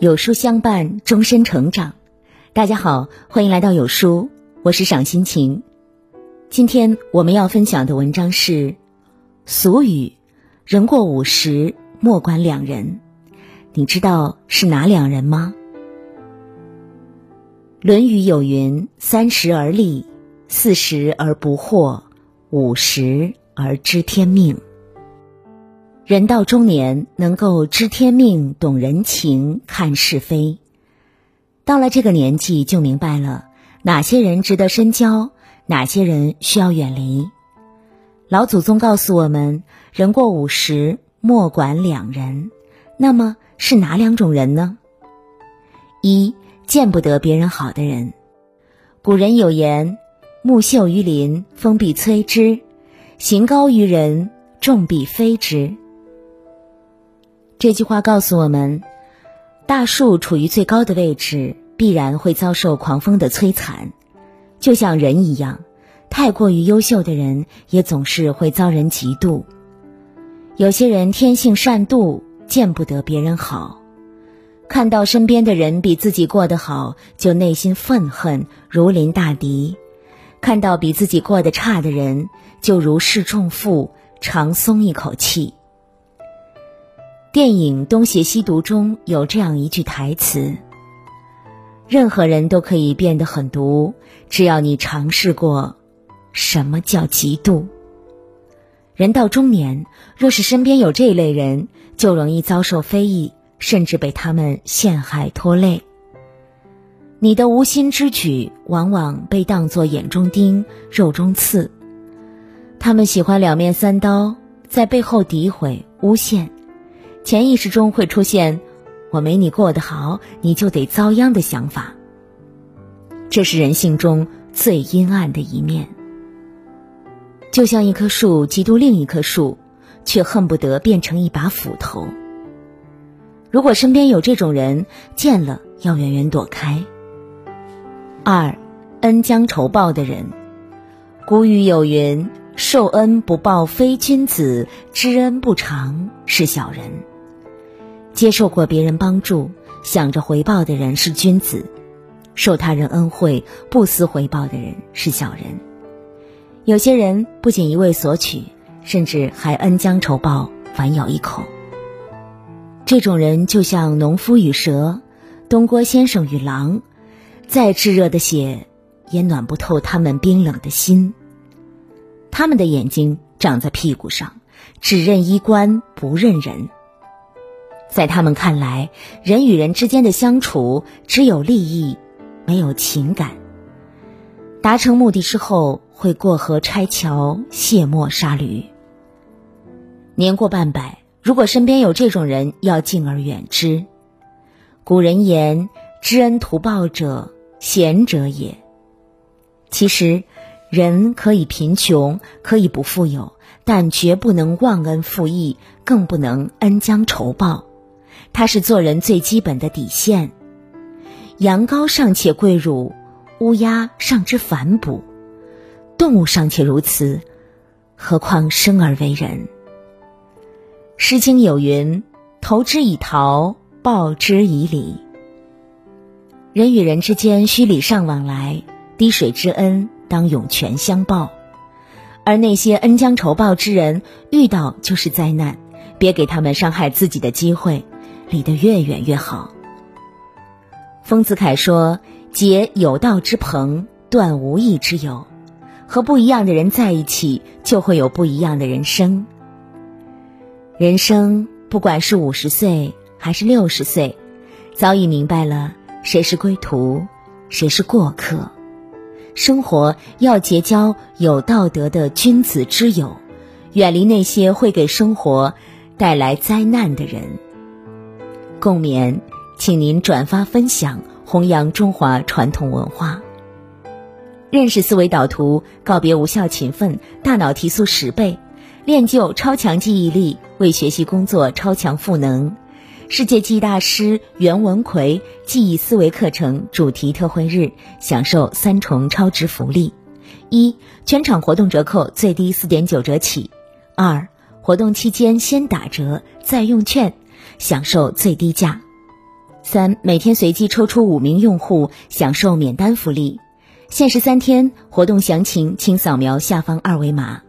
有书相伴，终身成长。大家好，欢迎来到有书，我是赏心情。今天我们要分享的文章是俗语人过50莫管两人，你知道是哪两人吗？论语有云，30而立，40而不惑，50而知天命。人到中年，能够知天命，懂人情，看是非。到了这个年纪，就明白了哪些人值得深交，哪些人需要远离。老祖宗告诉我们，人过50莫管两人。那么是哪两种人呢？一，见不得别人好的人。古人有言，木秀于林，风必摧之，行高于人，众必非之。这句话告诉我们，大树处于最高的位置，必然会遭受狂风的摧残。就像人一样，太过于优秀的人也总是会遭人嫉妒。有些人天性善妒，见不得别人好，看到身边的人比自己过得好，就内心愤恨，如临大敌；看到比自己过得差的人，就如释重负，长松一口气。电影《东邪西毒》中有这样一句台词，任何人都可以变得很毒，只要你尝试过什么叫嫉妒。人到中年，若是身边有这类人，就容易遭受非议，甚至被他们陷害拖累。你的无心之举往往被当作眼中钉、肉中刺。他们喜欢两面三刀，在背后诋毁、诬陷，潜意识中会出现我没你过得好，你就得遭殃的想法。这是人性中最阴暗的一面。就像一棵树嫉妒另一棵树，却恨不得变成一把斧头。如果身边有这种人，见了要远远躲开。二，恩将仇报的人。古语有云，受恩不报非君子，知恩不偿是小人。接受过别人帮助，想着回报的人是君子；受他人恩惠，不思回报的人是小人。有些人不仅一味索取，甚至还恩将仇报，反咬一口。这种人就像农夫与蛇，东郭先生与狼，再炙热的血也暖不透他们冰冷的心。他们的眼睛长在屁股上，只认衣冠不认人。在他们看来，人与人之间的相处只有利益，没有情感。达成目的之后，会过河拆桥，卸磨杀驴。年过半百，如果身边有这种人，要敬而远之。古人言，知恩图报者，贤者也。其实人可以贫穷，可以不富有，但绝不能忘恩负义，更不能恩将仇报。它是做人最基本的底线。羊羔尚且跪乳，乌鸦尚之反哺，动物尚且如此，何况生而为人。诗经有云，投之以桃，报之以李。人与人之间需礼尚往来，滴水之恩当涌泉相报。而那些恩将仇报之人，遇到就是灾难，别给他们伤害自己的机会，离得越远越好。丰子恺说，结有道之朋，断无义之友。和不一样的人在一起，就会有不一样的人生。人生不管是50岁还是60岁，早已明白了谁是归途，谁是过客。生活要结交有道德的君子之友，远离那些会给生活带来灾难的人。共勉，请您转发分享，弘扬中华传统文化。认识思维导图，告别无效勤奋，大脑提速10倍，练就超强记忆力，为学习工作超强赋能。世界记忆大师袁文奎记忆思维课程主题特惠日，享受3重超值福利：一、全场活动折扣最低4.9折起；2、活动期间先打折再用券，享受最低价； 3. 每天随机抽出5名用户享受免单福利，限时3天，活动详情请扫描下方二维码。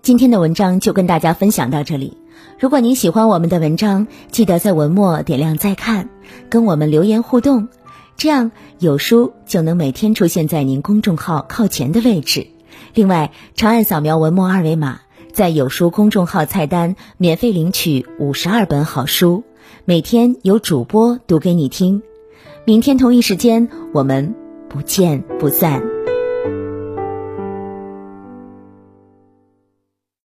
今天的文章就跟大家分享到这里，如果您喜欢我们的文章，记得在文末点亮再看，跟我们留言互动，这样有书就能每天出现在您公众号靠前的位置。另外，长按扫描文末二维码，在有书公众号菜单免费领取52本好书，每天有主播读给你听。明天同一时间，我们不见不散。